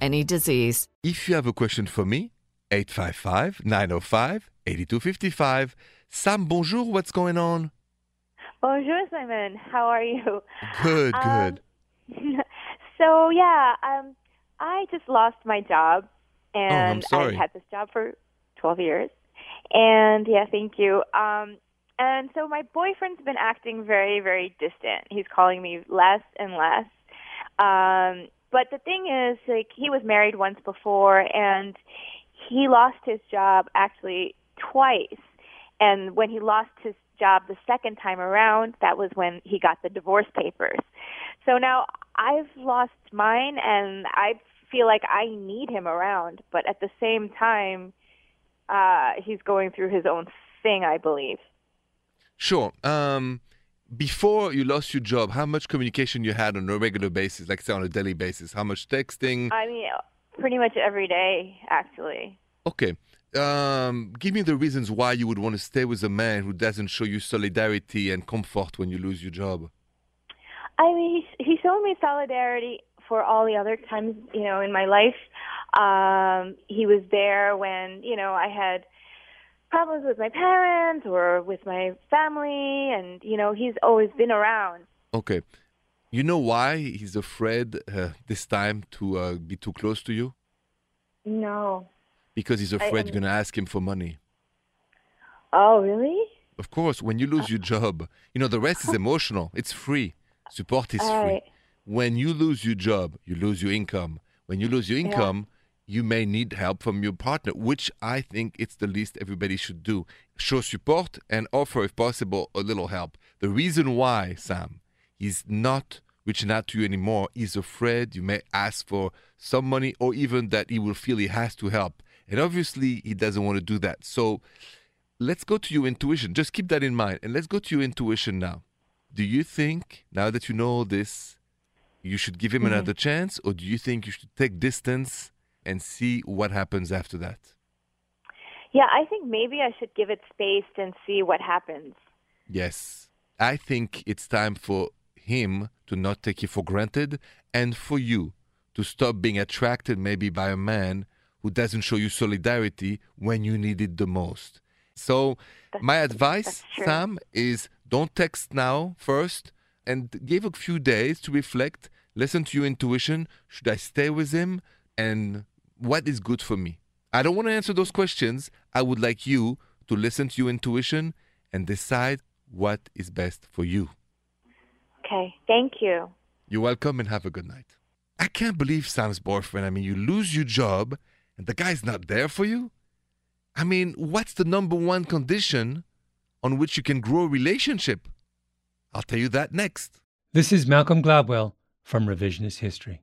any disease. If you have a question for me, 855-905-8255. Sam, bonjour, what's going on? Bonjour, Simon. How are you? Good, good. So, I just lost my job, and I've had this job for 12 years. And, thank you. And so my boyfriend's been acting very, very distant. He's calling me less and less. But the thing is, like, he was married once before, and he lost his job actually twice. And when he lost his job the second time around, that was when he got the divorce papers. So now I've lost mine, and I feel like I need him around. But at the same time, he's going through his own thing, I believe. Sure. Before you lost your job, how much communication you had on a regular basis, like say on a daily basis? How much texting? I mean, pretty much every day, actually. Okay. Give me the reasons why you would want to stay with a man who doesn't show you solidarity and comfort when you lose your job. I mean, he showed me solidarity for all the other times, in my life. He was there when, I had problems with my parents or with my family, and he's always been around. Okay, you know why he's afraid this time to be too close to you? No, because he's afraid you're gonna ask him for money. Oh, really? Of course. When you lose your job, the rest is emotional. It's free. Support is free. Right. When you lose your job, you lose your income. When you lose your income, you may need help from your partner, which I think it's the least everybody should do. Show support and offer, if possible, a little help. The reason why, Sam, he's not reaching out to you anymore is afraid you may ask for some money, or even that he will feel he has to help. And obviously, he doesn't want to do that. So let's go to your intuition. Just keep that in mind. And let's go to your intuition now. Do you think, now that you know all this, you should give him another chance? Or do you think you should take distance and see what happens after that? Yeah, I think maybe I should give it space and see what happens. Yes. I think it's time for him to not take you for granted, and for you to stop being attracted maybe by a man who doesn't show you solidarity when you need it the most. So my advice, Sam, is don't text now first, and give a few days to reflect, listen to your intuition. Should I stay with him? And what is good for me? I don't want to answer those questions. I would like you to listen to your intuition and decide what is best for you. Okay. Thank you. You're welcome and have a good night. I can't believe Sam's boyfriend. I mean, you lose your job and the guy's not there for you? I mean, what's the number one condition on which you can grow a relationship? I'll tell you that next. This is Malcolm Gladwell from Revisionist History.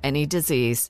any disease.